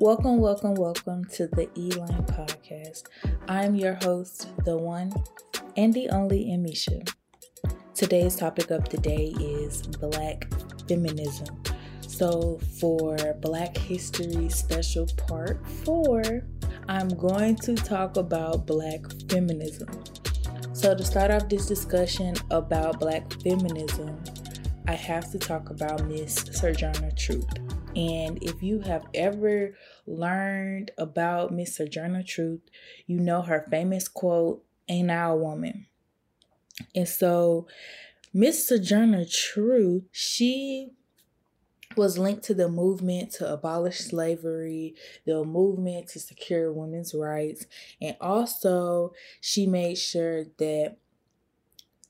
Welcome, welcome, welcome to the E-Line Podcast. I'm your host, the one and the only Amisha. Today's topic of the day is Black Feminism. So for Black History Special Part 4, I'm going to talk about Black feminism. So to start off this discussion about Black feminism, I have to talk about Miss Sojourner Truth. And if you have ever learned about Miss Sojourner Truth, you know her famous quote, "Ain't I a woman?" And so Miss Sojourner Truth, she was linked to the movement to abolish slavery, the movement to secure women's rights, and also she made sure that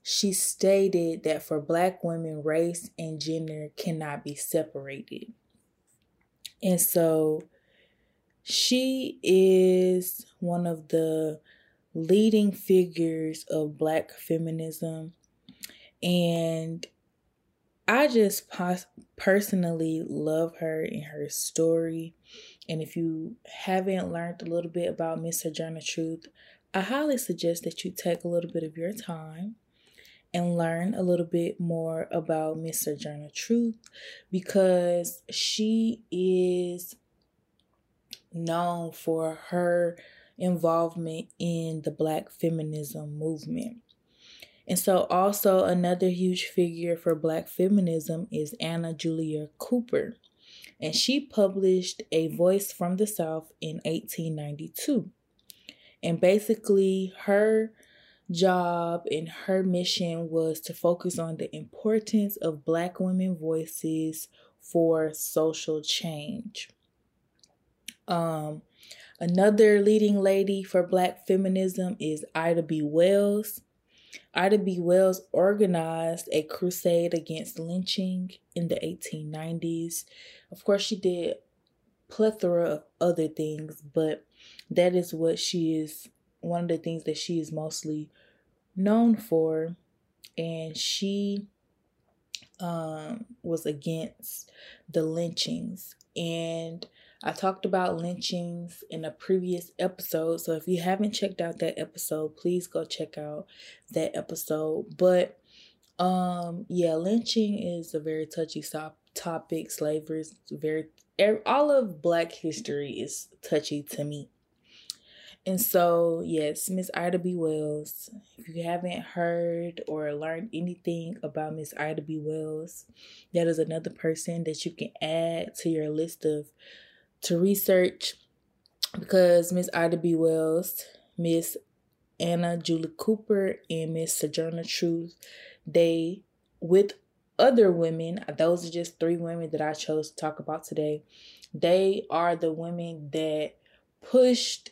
she stated that for Black women, race and gender cannot be separated. And so she is one of the leading figures of Black feminism, and I just personally love her and her story. And if you haven't learned a little bit about Miss Sojourner Truth, I highly suggest that you take a little bit of your time and learn a little bit more about Miss Sojourner Truth, because she is known for her involvement in the Black feminism movement. And so also another huge figure for Black feminism is Anna Julia Cooper. And she published A Voice from the South in 1892. And basically her job and her mission was to focus on the importance of Black women's voices for social change. Another leading lady for Black feminism is Ida B. Wells. Ida B. Wells organized a crusade against lynching in the 1890s. Of course, she did a plethora of other things, but that is what she is, one of the things that she is mostly known for. And she was against the lynchings. And I talked about lynchings in a previous episode, so if you haven't checked out that episode, please go check out that episode. But yeah, lynching is a very touchy topic. Slavery is all of Black history is touchy to me. And so, yes, Miss Ida B. Wells, if you haven't heard or learned anything about Miss Ida B. Wells, that is another person that you can add to your list to research, because Miss Ida B. Wells, Miss Anna Julia Cooper, and Miss Sojourner Truth, they, with other women, those are just three women that I chose to talk about today, they are the women that pushed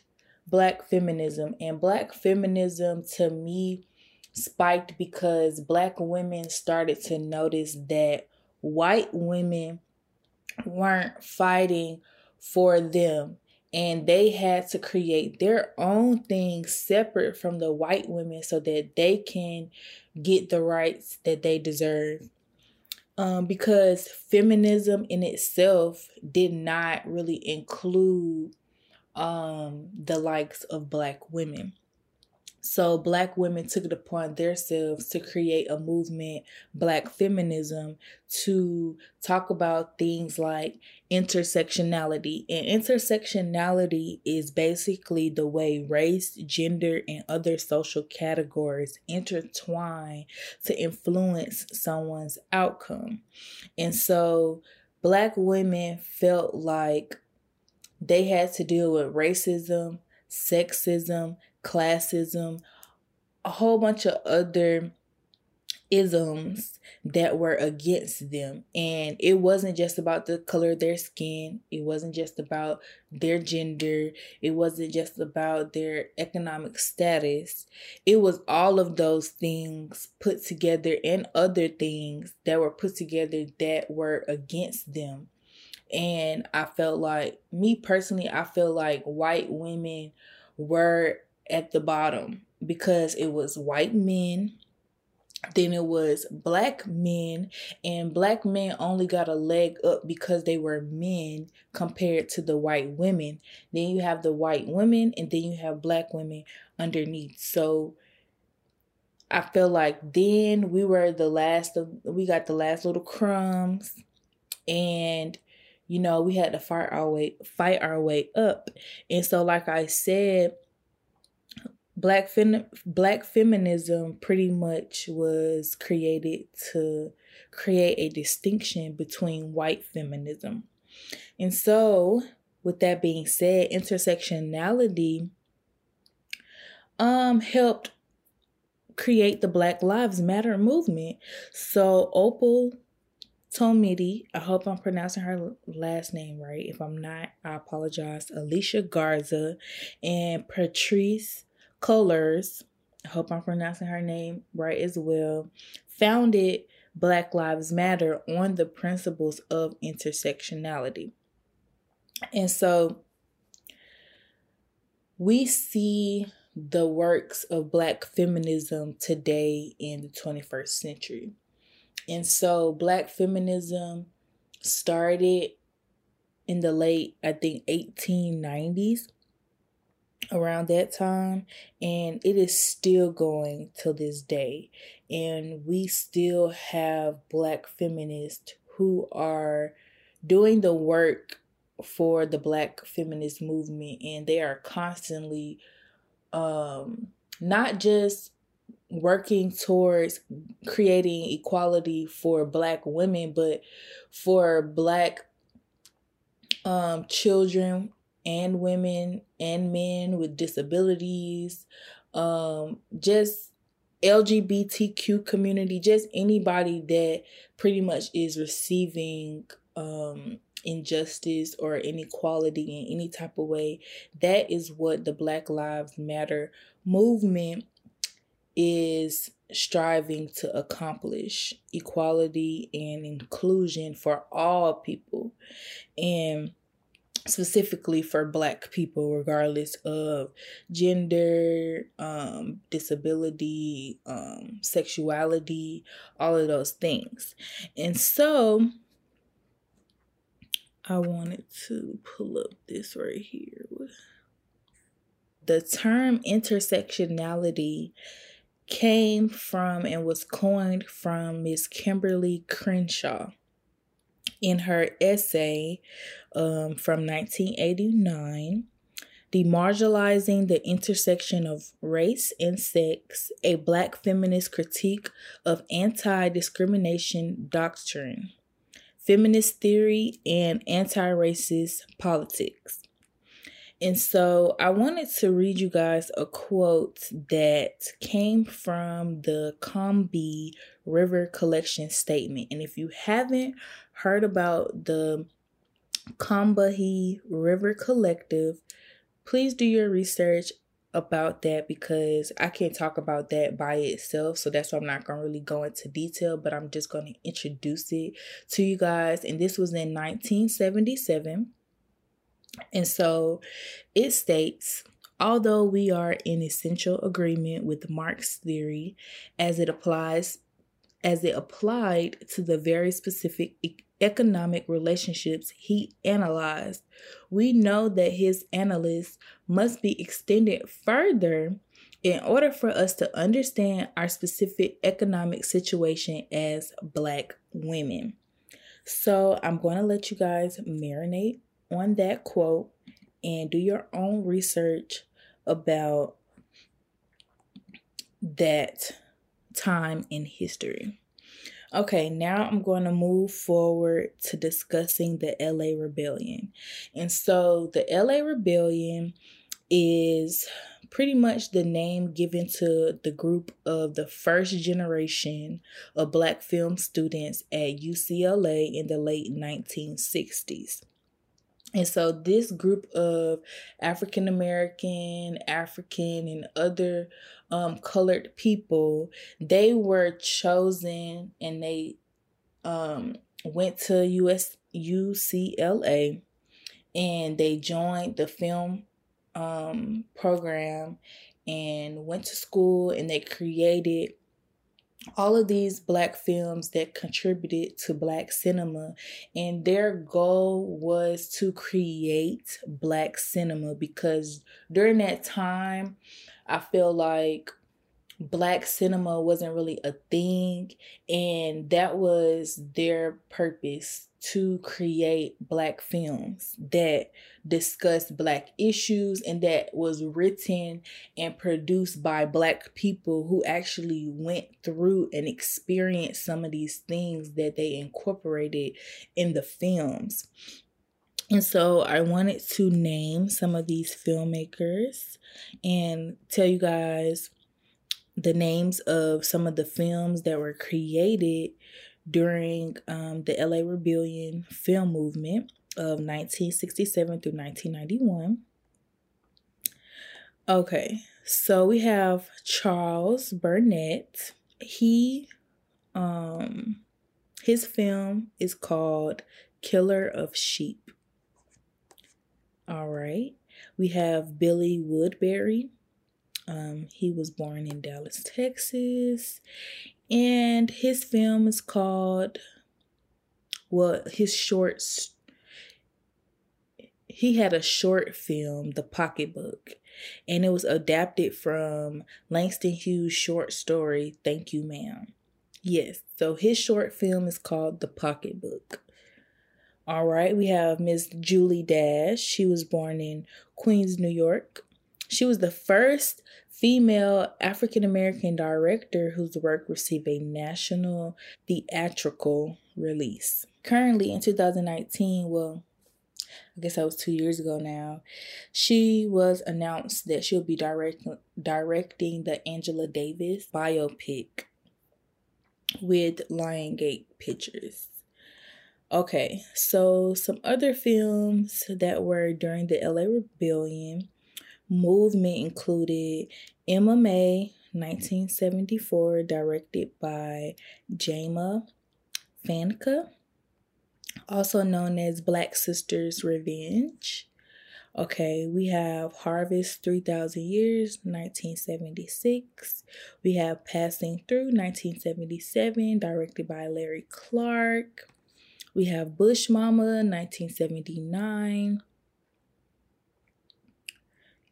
Black feminism. And Black feminism to me spiked because Black women started to notice that white women weren't fighting for them, and they had to create their own thing separate from the white women so that they can get the rights that they deserve. Because feminism in itself did not really include the likes of Black women. So Black women took it upon themselves to create a movement, Black feminism, to talk about things like intersectionality. And intersectionality is basically the way race, gender, and other social categories intertwine to influence someone's outcome. And so Black women felt like they had to deal with racism, sexism, classism, a whole bunch of other isms that were against them. And it wasn't just about the color of their skin. It wasn't just about their gender. It wasn't just about their economic status. It was all of those things put together, and other things that were put together that were against them. And I felt like, me personally, I feel like white women were at the bottom because it was white men Then it was Black men, and Black men only got a leg up because they were men compared to the white women. Then you have the white women, and then you have Black women underneath. So I feel like then we were the last of, we got the last little crumbs, and you know, we had to fight our way up. And so, like I said, Black feminism pretty much was created to create a distinction between white feminism. And so, with that being said, intersectionality helped create the Black Lives Matter movement. So, Opal Tometi, I hope I'm pronouncing her last name right. If I'm not, I apologize. Alicia Garza and Patrisse Colors, I hope I'm pronouncing her name right as well, founded Black Lives Matter on the principles of intersectionality. And so we see the works of Black feminism today in the 21st century. And so Black feminism started in the late, I think, 1890s. Around that time, and it is still going till this day, and we still have Black feminists who are doing the work for the Black feminist movement, and they are constantly not just working towards creating equality for Black women, but for Black children and women and men with disabilities, just LGBTQ community, just anybody that pretty much is receiving injustice or inequality in any type of way. That is what the Black Lives Matter movement is striving to accomplish: equality and inclusion for all people, and specifically for Black people, regardless of gender, disability, sexuality, all of those things. And so I wanted to pull up this right here. The term intersectionality came from and was coined from Miss Kimberly Crenshaw in her essay from 1989, Demarginalizing the Intersection of Race and Sex, a Black Feminist Critique of Anti-Discrimination Doctrine, Feminist Theory, and Anti-Racist Politics. And so I wanted to read you guys a quote that came from the Combahee River Collective statement. And if you haven't heard about the Combahee River Collective, please do your research about that, because I can't talk about that by itself. So that's why I'm not going to really go into detail, but I'm just going to introduce it to you guys. And this was in 1977. And so it states, although we are in essential agreement with Marx's theory as it applied to the very specific economic relationships he analyzed, we know that his analysis must be extended further in order for us to understand our specific economic situation as Black women. So I'm going to let you guys marinate on that quote and do your own research about that time in history. Okay, now I'm going to move forward to discussing the LA Rebellion. And so the LA Rebellion is pretty much the name given to the group of the first generation of Black film students at UCLA in the late 1960s. And so this group of African-American, African, and other colored people, they were chosen, and they went to UCLA, and they joined the film program and went to school, and they created all of these Black films that contributed to Black cinema, and their goal was to create Black cinema, because during that time, I feel like Black cinema wasn't really a thing, and that was their purpose, to create Black films that discussed Black issues and that was written and produced by Black people who actually went through and experienced some of these things that they incorporated in the films. And so I wanted to name some of these filmmakers and tell you guys the names of some of the films that were created during the LA Rebellion film movement of 1967 through 1991. Okay, so we have Charles Burnett. He, his film is called Killer of Sheep. All right, we have Billy Woodbury. He was born in Dallas, Texas, and his film is called, well, his shorts, he had a short film, The Pocket Book, and it was adapted from Langston Hughes' short story, Thank You, Ma'am. Yes, so his short film is called The Pocket Book. All right, we have Miss Julie Dash. She was born in Queens, New York. She was the first female African-American director whose work received a national theatrical release. Currently in 2019, well, I guess that was 2 years ago now, she was announced that she'll be directing the Angela Davis biopic with Lionsgate Pictures. Okay, so some other films that were during the LA Rebellion movement included MMA 1974, directed by Jayma Fanca, also known as Black Sisters Revenge. Okay, we have Harvest 3000 Years 1976. We have Passing Through 1977, directed by Larry Clark. We have Bush Mama 1979.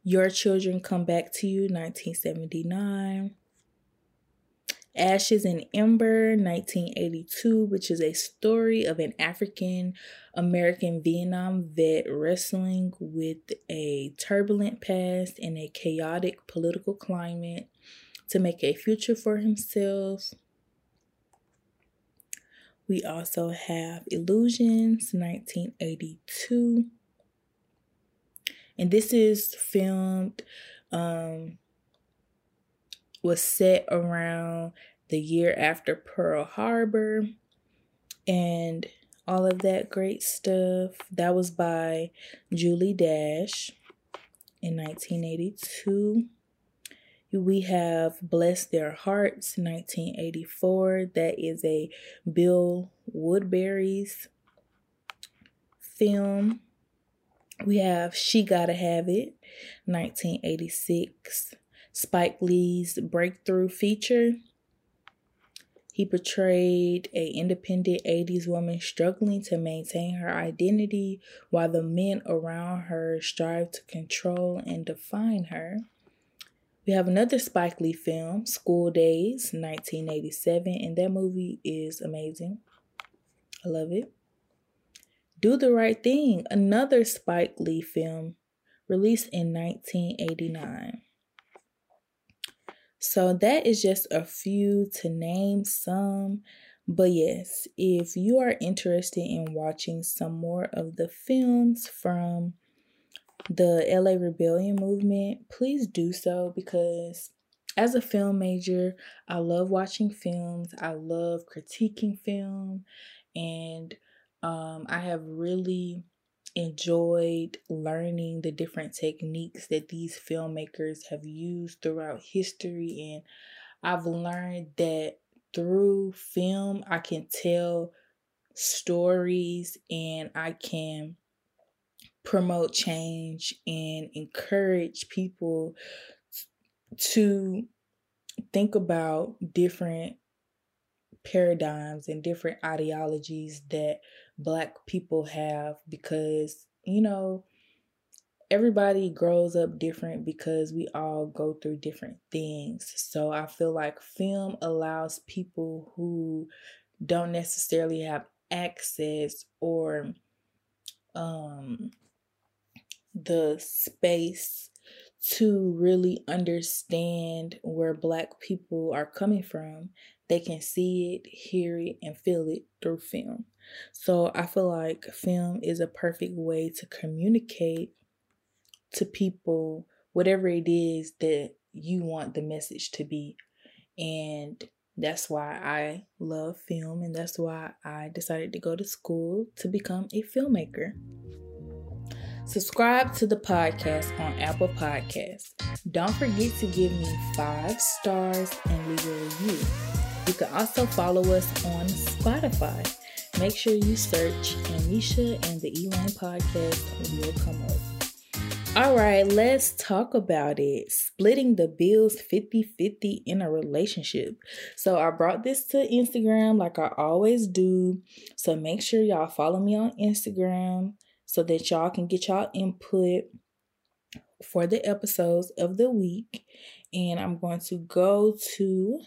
Your Children Come Back to You, 1979. Ashes and Ember, 1982, which is a story of an African-American Vietnam vet wrestling with a turbulent past and a chaotic political climate to make a future for himself. We also have Illusions, 1982. And this is filmed, was set around the year after Pearl Harbor and all of that great stuff. That was by Julie Dash in 1982. We have Bless Their Hearts, 1984. That is a Bill Woodbury's film. We have She Gotta Have It, 1986. Spike Lee's breakthrough feature. He portrayed an independent 80s woman struggling to maintain her identity while the men around her strive to control and define her. We have another Spike Lee film, School Days, 1987, and that movie is amazing. I love it. Do the Right Thing, another Spike Lee film released in 1989. So that is just a few to name some. But yes, if you are interested in watching some more of the films from the LA Rebellion movement, please do so, because as a film major, I love watching films. I love critiquing film, and I have really enjoyed learning the different techniques that these filmmakers have used throughout history. And I've learned that through film, I can tell stories and I can promote change and encourage people to think about different paradigms and different ideologies that Black people have, because, you know, everybody grows up different because we all go through different things. So I feel like film allows people who don't necessarily have access or the space to really understand where Black people are coming from. They can see it, hear it, and feel it through film. So I feel like film is a perfect way to communicate to people whatever it is that you want the message to be. And that's why I love film, and that's why I decided to go to school to become a filmmaker. Subscribe to the podcast on Apple Podcasts. Don't forget to give me 5 stars and leave a review. You can also follow us on Spotify. Make sure you search Anisha and the Elan Podcast will come up. All right, let's talk about it. Splitting the bills 50-50 in a relationship. So I brought this to Instagram like I always do. So make sure y'all follow me on Instagram so that y'all can get y'all input for the episodes of the week. And I'm going to go to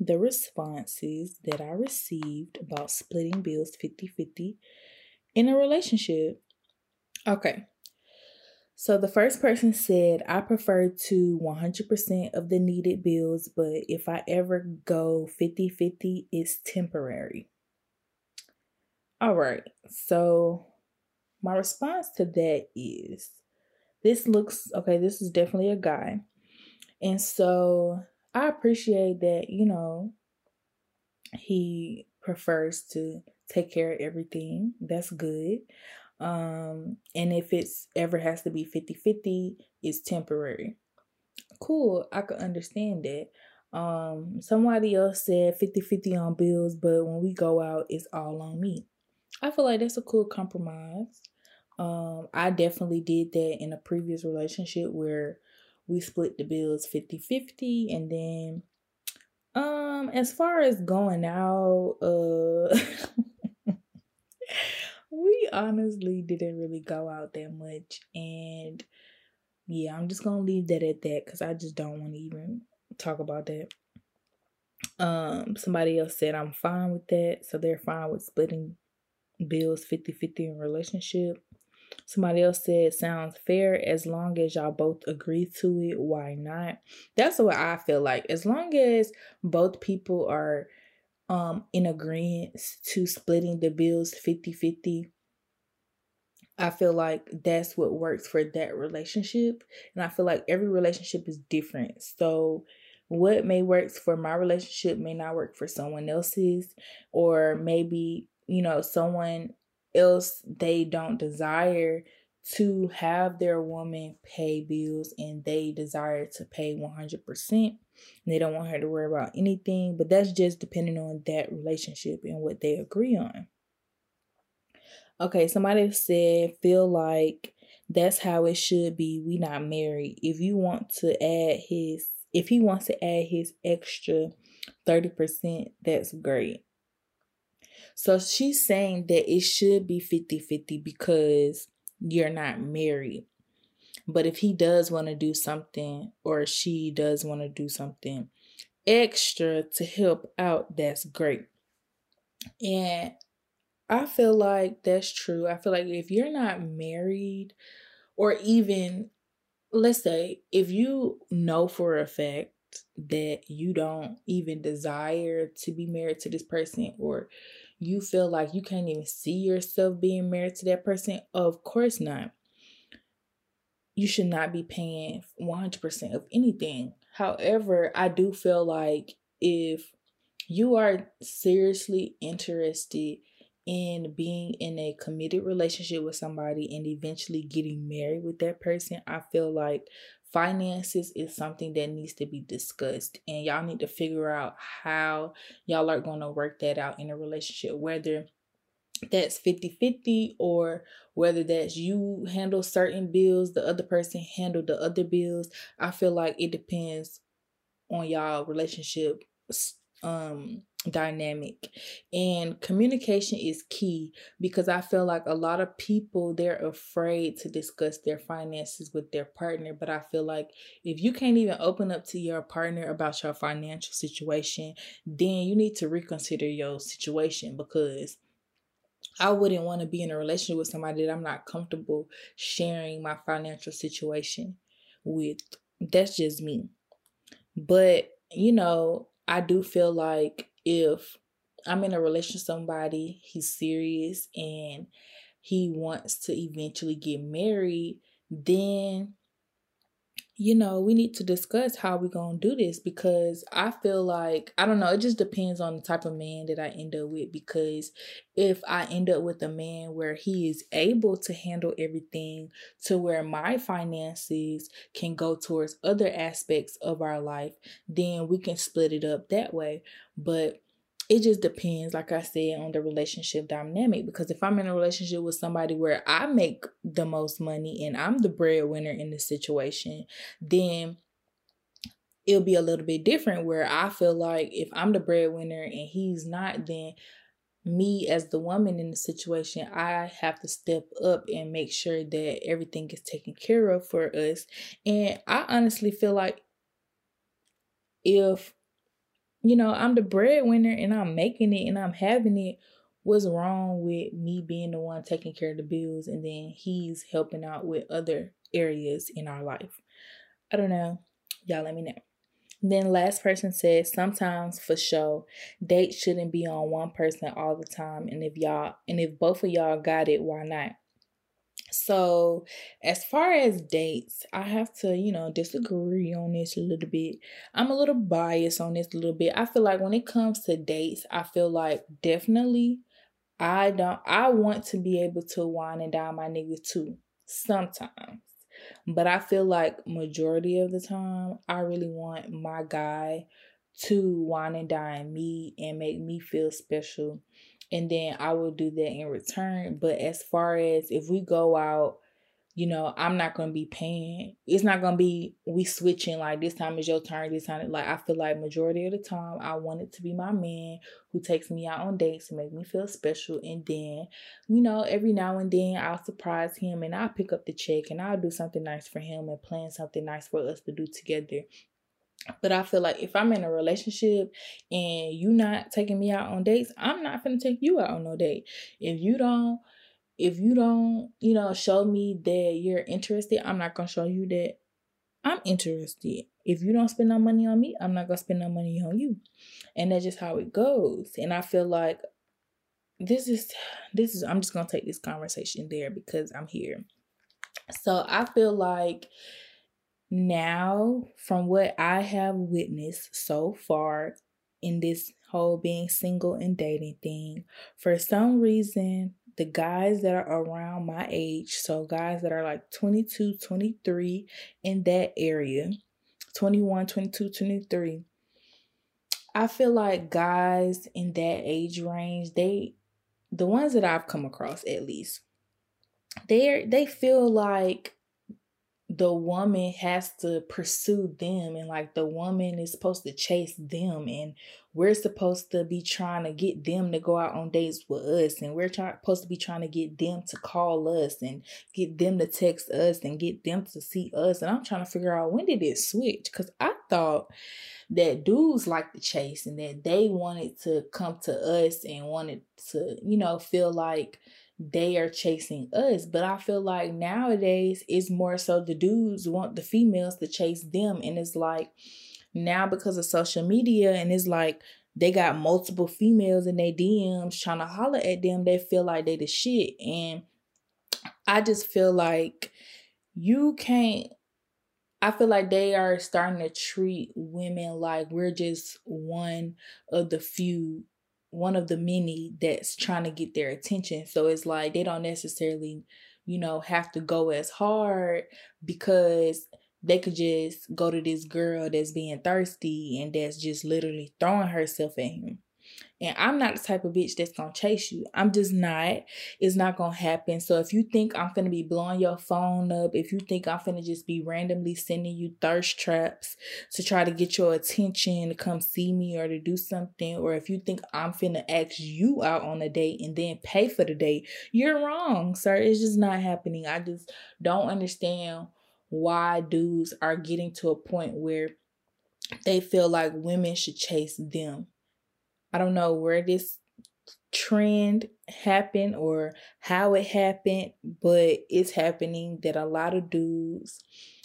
the responses that I received about splitting bills 50-50 in a relationship. Okay. So the first person said, I prefer to 100% of the needed bills, but if I ever go 50-50, it's temporary. All right. So my response to that is, this is definitely a guy. And so I appreciate that, you know, he prefers to take care of everything. That's good. And if it's ever has to be 50-50, it's temporary. Cool. I can understand that. Somebody else said 50-50 on bills, but when we go out, it's all on me. I feel like that's a cool compromise. I definitely did that in a previous relationship where we split the bills 50-50. And then, as far as going out, we honestly didn't really go out that much. And yeah, I'm just going to leave that at that because I just don't want to even talk about that. Somebody else said I'm fine with that. So they're fine with splitting bills 50-50 in relationship. Somebody else said sounds fair as long as y'all both agree to it. Why not? That's what I feel like. As long as both people are in agreement to splitting the bills 50-50, I feel like that's what works for that relationship. And I feel like every relationship is different. So what may work for my relationship may not work for someone else's, or maybe, you know, someone else, they don't desire to have their woman pay bills and they desire to pay 100%. And they don't want her to worry about anything, but that's just depending on that relationship and what they agree on. Okay, somebody said, feel like that's how it should be. We not married. If he wants to add his extra 30%, that's great. So she's saying that it should be 50-50 because you're not married. But if he does want to do something, or she does want to do something extra to help out, that's great. And I feel like that's true. I feel like if you're not married, or even, let's say, if you know for a fact that you don't even desire to be married to this person, or you feel like you can't even see yourself being married to that person, of course not. You should not be paying 100% of anything. However, I do feel like if you are seriously interested in being in a committed relationship with somebody and eventually getting married with that person, I feel like finances is something that needs to be discussed, and y'all need to figure out how y'all are going to work that out in a relationship, whether that's 50-50 or whether that's you handle certain bills, the other person handle the other bills. I feel like it depends on y'all relationship dynamic. And communication is key, because I feel like a lot of people, they're afraid to discuss their finances with their partner. But I feel like if you can't even open up to your partner about your financial situation, then you need to reconsider your situation, because I wouldn't want to be in a relationship with somebody that I'm not comfortable sharing my financial situation with. That's just me. But, you know, I do feel like if I'm in a relationship with somebody, he's serious and he wants to eventually get married, then, you know, we need to discuss how we're going to do this, because I feel like, I don't know, it just depends on the type of man that I end up with. Because if I end up with a man where he is able to handle everything, to where my finances can go towards other aspects of our life, then we can split it up that way. But it just depends, like I said, on the relationship dynamic. Because if I'm in a relationship with somebody where I make the most money and I'm the breadwinner in the situation, then it'll be a little bit different, where I feel like if I'm the breadwinner and he's not, then me as the woman in the situation, I have to step up and make sure that everything is taken care of for us. And I honestly feel like if, you know, I'm the breadwinner and I'm making it and I'm having it, what's wrong with me being the one taking care of the bills and then he's helping out with other areas in our life? I don't know. Y'all let me know. Then last person says, sometimes for show, dates shouldn't be on one person all the time. And if both of y'all got it, why not? So as far as dates, I have to, you know, disagree on this a little bit. I'm a little biased on this a little bit. I feel like when it comes to dates, I feel like definitely I want to be able to wine and dine my nigga too sometimes. But I feel like majority of the time, I really want my guy to wine and dine me and make me feel special. And then I will do that in return. But as far as if we go out, you know, I'm not going to be paying. It's not going to be we switching like this time is your turn. This time, like, I feel like majority of the time I want it to be my man who takes me out on dates to make me feel special. And then, you know, every now and then I'll surprise him and I'll pick up the check and I'll do something nice for him and plan something nice for us to do together. But I feel like if I'm in a relationship and you not taking me out on dates, I'm not going to take you out on no date. If you don't, you know, show me that you're interested, I'm not going to show you that I'm interested. If you don't spend no money on me, I'm not going to spend no money on you. And that's just how it goes. And I feel like this is, I'm just going to take this conversation there because I'm here. So I feel like, now, from what I have witnessed so far in this whole being single and dating thing, for some reason, the guys that are around my age, so guys that are like 22, 23 in that area, 21, 22, 23, I feel like guys in that age range, the ones that I've come across at least, they feel like the woman has to pursue them and like the woman is supposed to chase them and we're supposed to be trying to get them to go out on dates with us and we're supposed to be trying to get them to call us and get them to text us and get them to see us. And I'm trying to figure out, when did it switch? Because I thought that dudes like the chase and that they wanted to come to us and wanted to, you know, feel like they are chasing us. But I feel like nowadays it's more so the dudes want the females to chase them. And it's like now because of social media and it's like they got multiple females in their DMs trying to holler at them, they feel like they the shit. And I just feel like I feel like they are starting to treat women like we're just one of the few, one of the many that's trying to get their attention. So it's like they don't necessarily, you know, have to go as hard because they could just go to this girl that's being thirsty and that's just literally throwing herself at him. And I'm not the type of bitch that's going to chase you. I'm just not. It's not going to happen. So if you think I'm going to be blowing your phone up, if you think I'm going to just be randomly sending you thirst traps to try to get your attention to come see me or to do something, or if you think I'm going to ask you out on a date and then pay for the date, you're wrong, sir. It's just not happening. I just don't understand why dudes are getting to a point where they feel like women should chase them. I don't know where this trend happened or how it happened, but it's happening that a lot of dudes,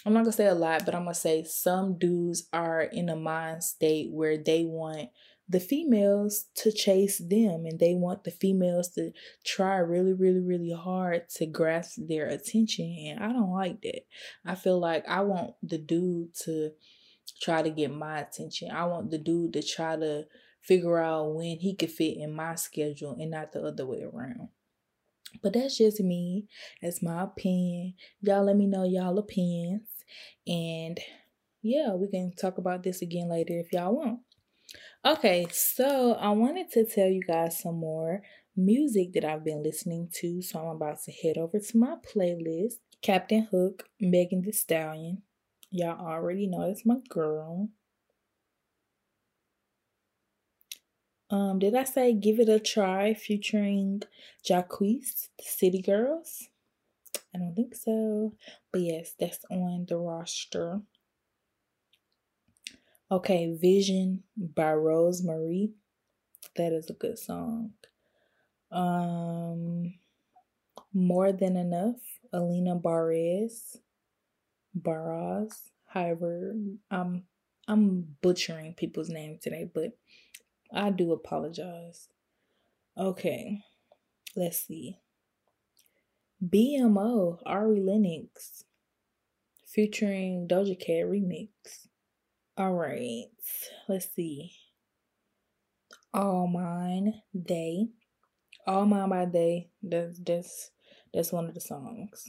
I'm not going to say a lot, but I'm going to say some dudes are in a mind state where they want the females to chase them and they want the females to try really, really, really hard to grasp their attention. And I don't like that. I feel like I want the dude to try to get my attention. I want the dude to try to figure out when he could fit in my schedule and not the other way around. But that's just me. That's my opinion. Y'all let me know y'all opinions. And yeah, we can talk about this again later if y'all want. Okay, so I wanted to tell you guys some more music that I've been listening to. So I'm about to head over to my playlist. Captain Hook, Megan Thee Stallion. Y'all already know that's my girl. Did I say Give It a Try featuring Jacquees, the City Girls? I don't think so. But yes, that's on the roster. Okay, Vision by Rosemarie. That is a good song. More Than Enough, Alina Baraz, however, I'm butchering people's names today, but I do apologize. Okay, let's see. BMO, Ari Lennox, featuring Doja Cat remix. All right, let's see. All Mine by They. That's one of the songs.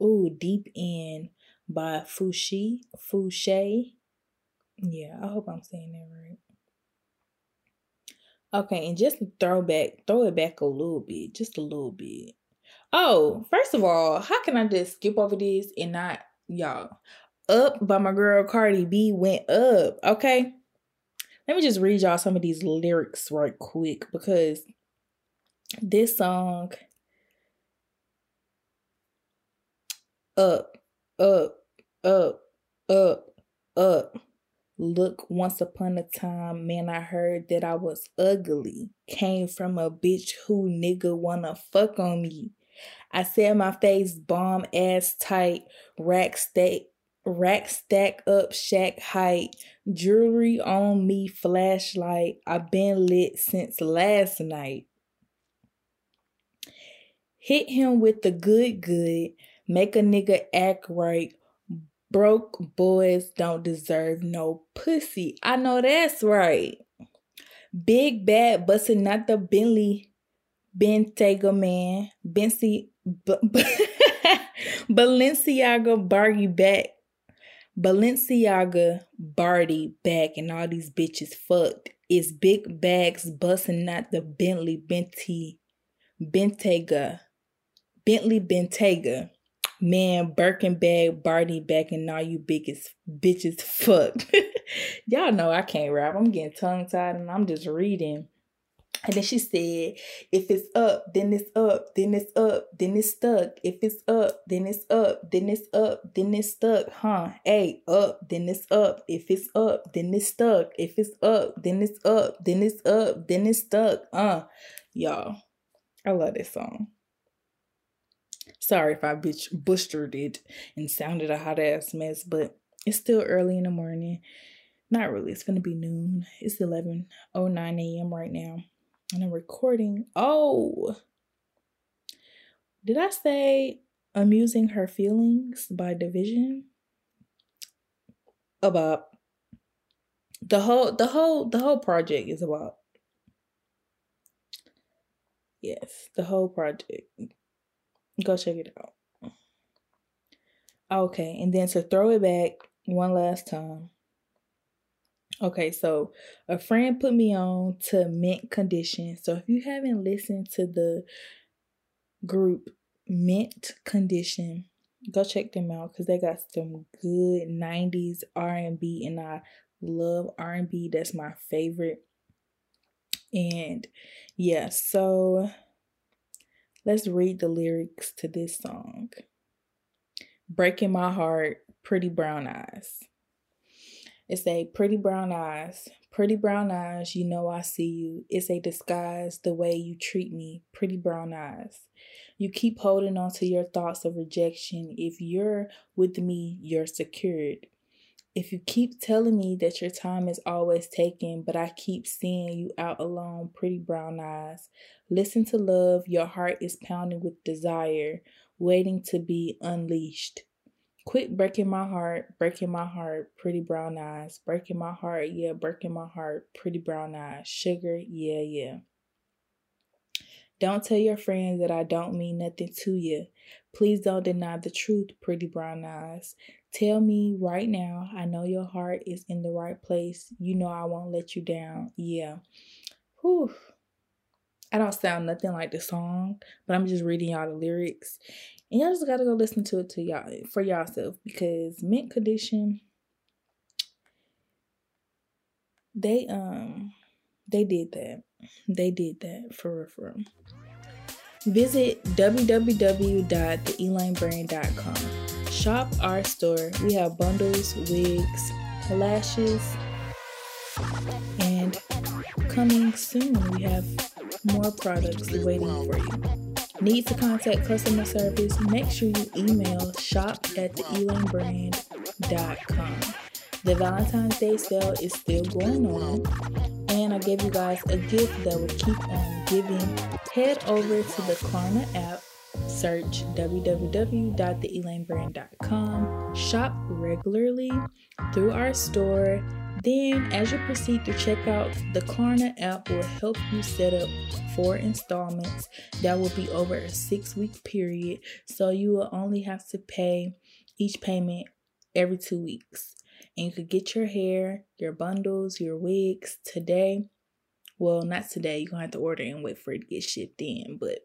Ooh, Deep End by Fouché. Yeah, I hope I'm saying that right. Okay, and just throw it back a little bit, just a little bit. Oh, first of all, how can I just skip over this and not, y'all? Up by my girl Cardi B went up, okay? Let me just read y'all some of these lyrics right quick because this song, up, up, up, up, up. Look, once upon a time, man, I heard that I was ugly. Came from a bitch who nigga wanna fuck on me. I said my face bomb, ass tight, rack stack up, shack height, jewelry on me, flashlight. I've been lit since last night. Hit him with the good, make a nigga act right. Broke boys don't deserve no pussy. I know that's right. Big bad bustin' out the Bentley. Bentayga man. Balenciaga Barty back. Balenciaga Barty back. And all these bitches fucked. It's big bags bustin' out the Bentley. Bentayga. Man, Birkenbag, Barty back, and all you biggest bitches fucked. Y'all know I can't rap. I'm getting tongue-tied, and I'm just reading. And then she said, if it's up, then it's up, then it's up, then it's stuck. If it's up, then it's up, then it's up, then it's stuck. Huh? Hey, up, then it's up. If it's up, then it's stuck. If it's up, then it's up, then it's up, then it's stuck. Y'all, I love this song. Sorry if I butchered it and sounded a hot ass mess, but it's still early in the morning. Not really. It's going to be noon. It's 11:09 a.m. right now. And I'm recording. Oh, did I say Amusing Her Feelings by Division? About the whole project is about. Yes, the whole project. Go check it out. Okay, and then to throw it back one last time. Okay, so a friend put me on to Mint Condition. So if you haven't listened to the group Mint Condition, go check them out because they got some good 90s R&B, and I love R&B. That's my favorite. And yeah, so let's read the lyrics to this song. Breaking My Heart, Pretty Brown Eyes. It's a pretty brown eyes, you know I see you. It's a disguise, the way you treat me, pretty brown eyes. You keep holding on to your thoughts of rejection. If you're with me, you're secured. If you keep telling me that your time is always taken, but I keep seeing you out alone, pretty brown eyes. Listen to love, your heart is pounding with desire, waiting to be unleashed. Quit breaking my heart, pretty brown eyes. Breaking my heart, yeah, breaking my heart, pretty brown eyes. Sugar, yeah, yeah. Don't tell your friends that I don't mean nothing to you. Please don't deny the truth, pretty brown eyes. Tell me right now, I know your heart is in the right place. You know I won't let you down, yeah. Whew. I don't sound nothing like the song, but I'm just reading y'all the lyrics. And y'all just gotta go listen to it to y'all for yourself, because Mint Condition, they did that. They did that for real. Visit www.theelanebrand.com. Shop our store. We have bundles, wigs, lashes, and coming soon we have more products waiting for you. Need to contact customer service? Make sure you email shop@theelanebrand.com. The Valentine's Day sale is still going on, and I gave you guys a gift that will keep on giving. Head over to the Klarna app, search www.theelanebrand.com, shop regularly through our store. Then, as you proceed to checkout, the Klarna app will help you set up 4 installments that will be over a 6-week period. So you will only have to pay each payment every 2 weeks. And you could get your hair, your bundles, your wigs today. Well, not today. You're going to have to order and wait for it to get shipped in. But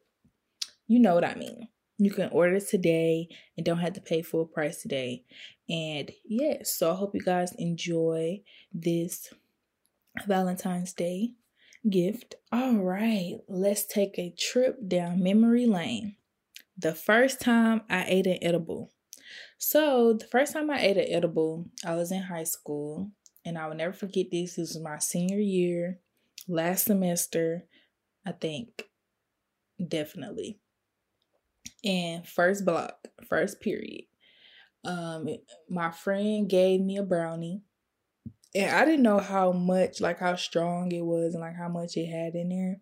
you know what I mean. You can order today and don't have to pay full price today. And yes, so I hope you guys enjoy this Valentine's Day gift. All right, let's take a trip down memory lane. The first time I ate an edible. So the first time I ate an edible, I was in high school, and I will never forget this. This was my senior year, last semester, I think, definitely. And first block, first period. My friend gave me a brownie, and I didn't know how much, like how strong it was and like how much it had in there.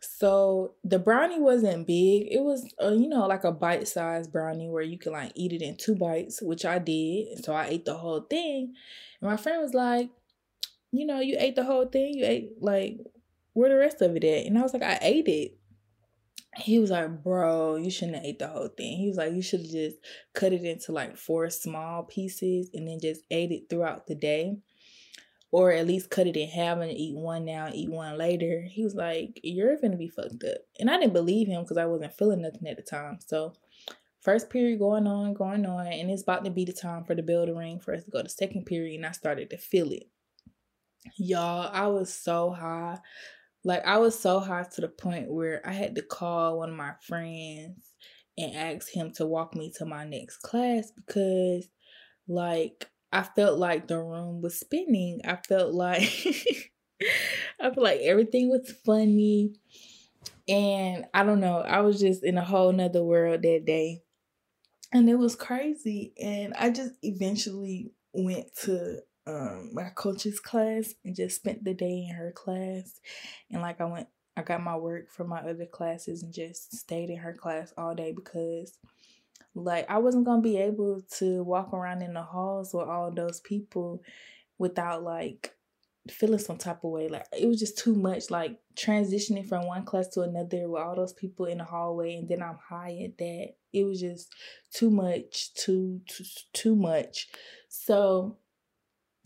So the brownie wasn't big. It was, like a bite-sized brownie where you can like eat it in 2 bites, which I did. And so I ate the whole thing. And my friend was like, you ate the whole thing. You ate, like, where the rest of it at? And I was like, I ate it. He was like, bro, you shouldn't have ate the whole thing. He was like, you should have just cut it into like 4 small pieces and then just ate it throughout the day. Or at least cut it in half and eat 1 now, eat 1 later. He was like, you're gonna be fucked up. And I didn't believe him because I wasn't feeling nothing at the time. So first period going on. And it's about to be the time for the bell to ring for us to go to second period. And I started to feel it. Y'all, I was so high. Like, I was so high to the point where I had to call one of my friends and ask him to walk me to my next class because, like, I felt like the room was spinning. I felt like everything was funny. And I don't know. I was just in a whole nother world that day. And it was crazy. And I just eventually went to my coach's class and just spent the day in her class, and like I got my work from my other classes and just stayed in her class all day because like I wasn't gonna be able to walk around in the halls with all those people without like feeling some type of way. Like it was just too much, like transitioning from one class to another with all those people in the hallway, and then I'm high at that. It was just too much. So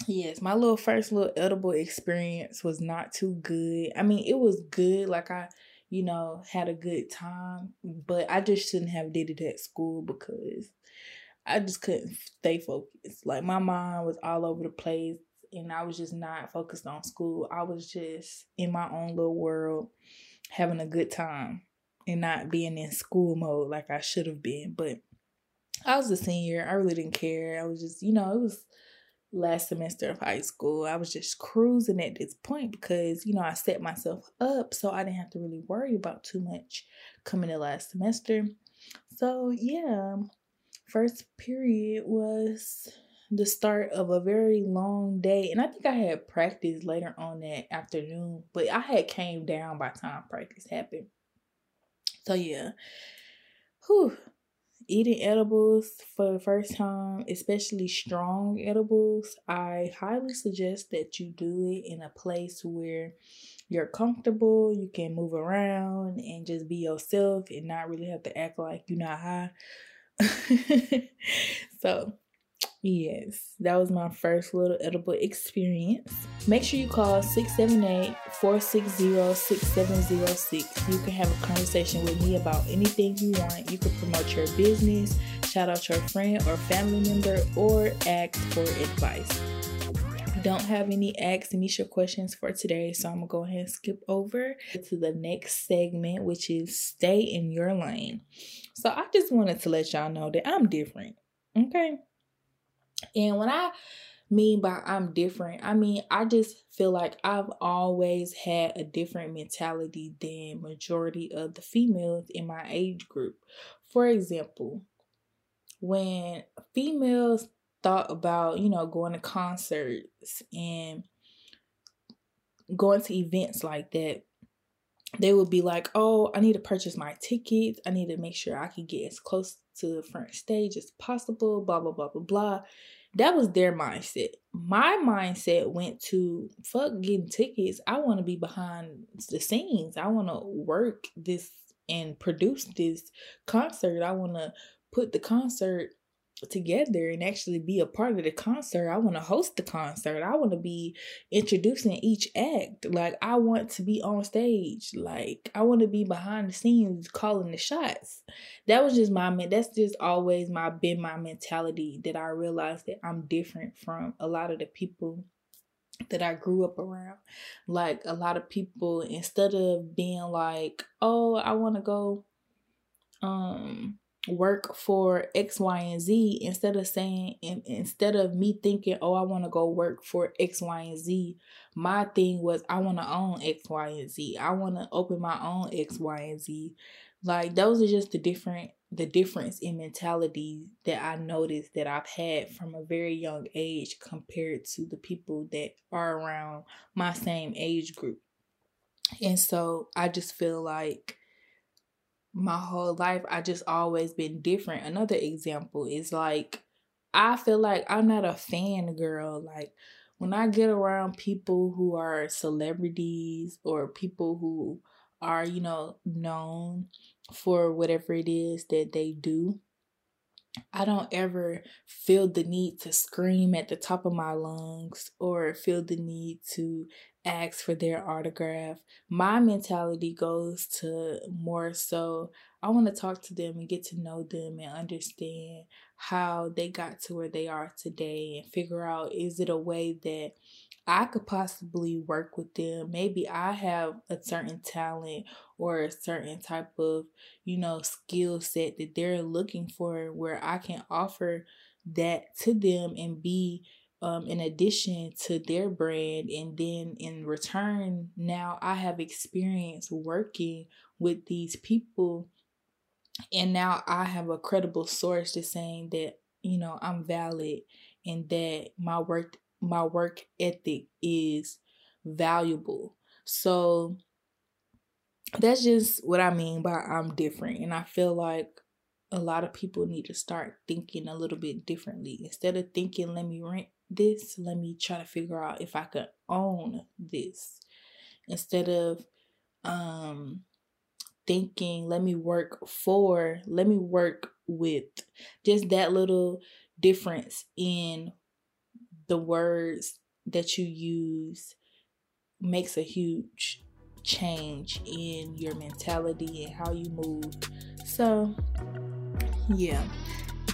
Yes, my little first little edible experience was not too good. I mean, it was good. Like, I, you know, had a good time, but I just shouldn't have did it at school because I just couldn't stay focused. Like, my mind was all over the place and I was just not focused on school. I was just in my own little world having a good time and not being in school mode like I should have been. But I was a senior. I really didn't care. I was just, you know, it was last semester of high school. I was just cruising at this point because, you know, I set myself up so I didn't have to really worry about too much coming to last semester. So yeah, first period was the start of a very long day. And I think I had practice later on that afternoon, but I had came down by time practice happened. So yeah, whew. Eating edibles for the first time, especially strong edibles, I highly suggest that you do it in a place where you're comfortable, you can move around and just be yourself and not really have to act like you're not high. So, yes, that was my first little edible experience. Make sure you call 678-460-6706. You can have a conversation with me about anything you want. You can promote your business, shout out your friend or family member, or ask for advice. I don't have any Ask Nisha questions for today, so I'm going to go ahead and skip over to the next segment, which is Stay in Your Lane. So I just wanted to let y'all know that I'm different, okay? And when I mean by I'm different, I mean I just feel like I've always had a different mentality than majority of the females in my age group. For example, when females thought about, you know, going to concerts and going to events like that, they would be like, oh, I need to purchase my tickets. I need to make sure I can get as close to the front stage as possible, blah, blah, blah, blah, blah. That was their mindset. My mindset went to, fuck getting tickets. I want to be behind the scenes. I want to work this and produce this concert. I want to put the concert together and actually be a part of the concert. I want to host the concert. I want to be introducing each act. Like, I want to be on stage. Like, I want to be behind the scenes calling the shots. That was just that's just always my mentality, that I realized that I'm different from a lot of the people that I grew up around. Like, a lot of people, instead of being like, oh, I want to go work for X, Y, and Z, instead of me thinking, oh, I want to go work for X, Y, and Z, my thing was, I want to own X, Y, and Z. I want to open my own X, Y, and Z. Like, those are just the difference in mentality that I noticed that I've had from a very young age compared to the people that are around my same age group. And so I just feel like my whole life I just always been different. Another example is, like, I feel like I'm not a fangirl. Like, when I get around people who are celebrities or people who are, you know, known for whatever it is that they do, I don't ever feel the need to scream at the top of my lungs or feel the need to ask for their autograph. My mentality goes to more so, I want to talk to them and get to know them and understand how they got to where they are today and figure out, is it a way that I could possibly work with them? Maybe I have a certain talent or a certain type of, you know, skill set that they're looking for, where I can offer that to them and be in addition to their brand. And then in return, now I have experience working with these people, and now I have a credible source to saying that, you know, I'm valid and that my work ethic is valuable. So that's just what I mean by I'm different. And I feel like a lot of people need to start thinking a little bit differently. Instead of thinking, let me rent this, let me try to figure out if I could own this. Instead of thinking, let me work with. Just that little difference in the words that you use makes a huge change in your mentality and how you move. So yeah,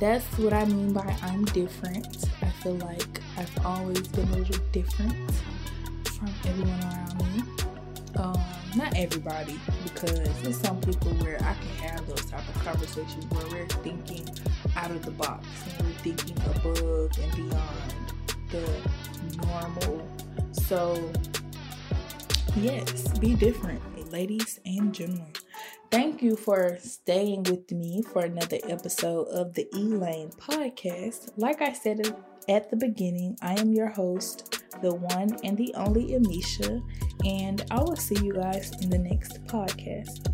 that's what I mean by I'm different. I feel like I've always been a little different from everyone around me. Not everybody, because there's some people where I can have those type of conversations where we're thinking out of the box and we're thinking above and beyond the normal. So yes, be different, ladies and gentlemen. Thank you for staying with me for another episode of the Elaine Podcast. Like I said at the beginning, I am your host, the one and the only Amisha, and I will see you guys in the next podcast.